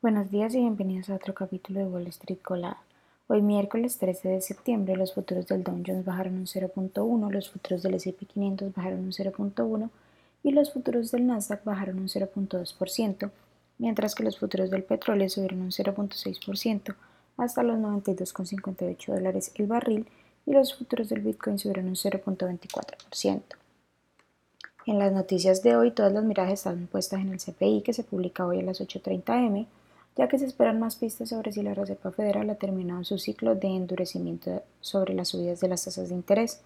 Buenos días y bienvenidos a otro capítulo de Wall Street Colada. Hoy miércoles 13 de septiembre los futuros del Dow Jones bajaron un 0.1, los futuros del S&P 500 bajaron un 0.1 y los futuros del Nasdaq bajaron un 0.2%, mientras que los futuros del petróleo subieron un 0.6% hasta los 92,58 dólares el barril y los futuros del Bitcoin subieron un 0.24%. En las noticias de hoy todas las miradas están puestas en el CPI que se publica hoy a las 8:30 am, ya que se esperan más pistas sobre si la Reserva Federal ha terminado su ciclo de endurecimiento sobre las subidas de las tasas de interés.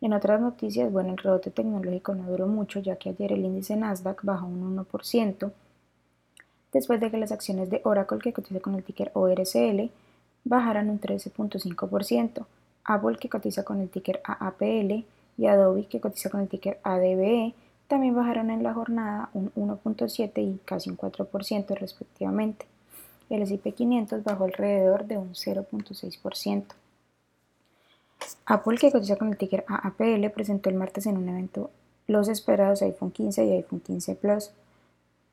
En otras noticias, el rebote tecnológico no duró mucho, ya que ayer el índice Nasdaq bajó un 1%, después de que las acciones de Oracle, que cotiza con el ticker ORCL, bajaran un 13.5%, Apple, que cotiza con el ticker AAPL, y Adobe, que cotiza con el ticker ADBE, también bajaron en la jornada un 1.7 y casi un 4% respectivamente. El S&P 500 bajó alrededor de un 0.6%. Apple, que cotiza con el ticker AAPL, presentó el martes en un evento los esperados iPhone 15 y iPhone 15 Plus,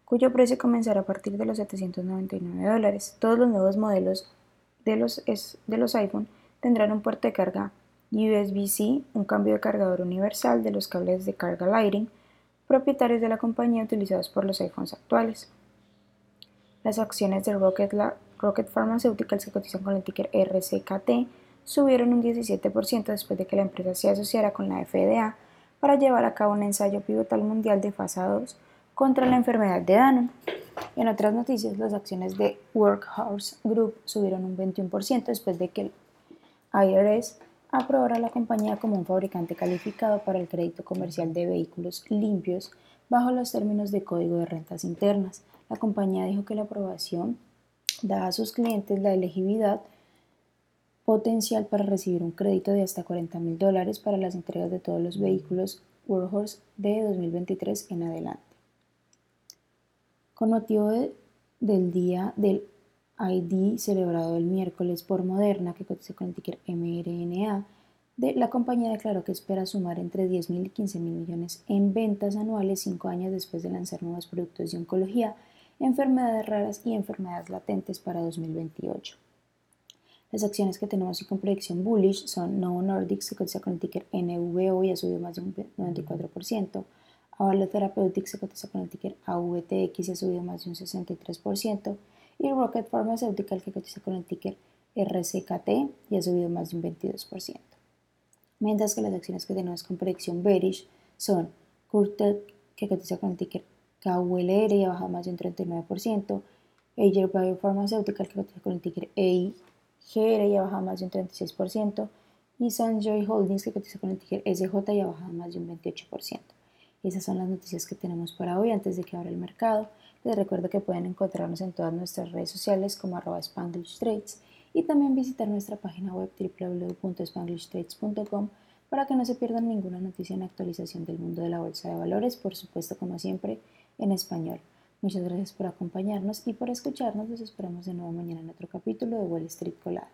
cuyo precio comenzará a partir de los $799. Todos los nuevos modelos de los iPhone tendrán un puerto de carga USB-C, un cambio de cargador universal de los cables de carga Lightning, propietarios de la compañía utilizados por los iPhones actuales. Las acciones de Rocket Pharmaceuticals, que cotizan con el ticker RCKT, subieron un 17% después de que la empresa se asociara con la FDA para llevar a cabo un ensayo pivotal mundial de fase 2 contra la enfermedad de Dano. En otras noticias, las acciones de Workhorse Group subieron un 21% después de que el IRS aprobará a la compañía como un fabricante calificado para el crédito comercial de vehículos limpios bajo los términos del Código de Rentas Internas. La compañía dijo que la aprobación da a sus clientes la elegibilidad potencial para recibir un crédito de hasta $40,000 para las entregas de todos los vehículos Workhorse de 2023 en adelante. Con motivo del Día del ID celebrado el miércoles por Moderna, que cotiza con el ticker mRNA, la compañía declaró que espera sumar entre 10.000 y 15.000 millones en ventas anuales 5 años después de lanzar nuevos productos de oncología, enfermedades raras y enfermedades latentes para 2028. Las acciones que tenemos y con predicción bullish son Novo Nordisk, que cotiza con el ticker NVO y ha subido más de un 94%, Avalo Therapeutics, que cotiza con el ticker AVTX y ha subido más de un 63%, y Rocket Pharmaceuticals, que cotiza con el ticker RCKT y ha subido más de un 22%. Mientras que las acciones que tenemos con predicción bearish son Kurtel, que cotiza con el ticker KULR y ha bajado más de un 39%, Ager Bio Pharmaceutical, que cotiza con el ticker EIGR y ha bajado más de un 36%, y Sanjoy Holdings, que cotiza con el ticker SJ y ha bajado más de un 28%. Esas son las noticias que tenemos para hoy antes de que abra el mercado. Les recuerdo que pueden encontrarnos en todas nuestras redes sociales como @spanglishtrades y también visitar nuestra página web www.spanglishtrades.com para que no se pierdan ninguna noticia en actualización del mundo de la bolsa de valores, por supuesto como siempre en español. Muchas gracias por acompañarnos y por escucharnos. Los esperamos de nuevo mañana en otro capítulo de Wall Street Colada.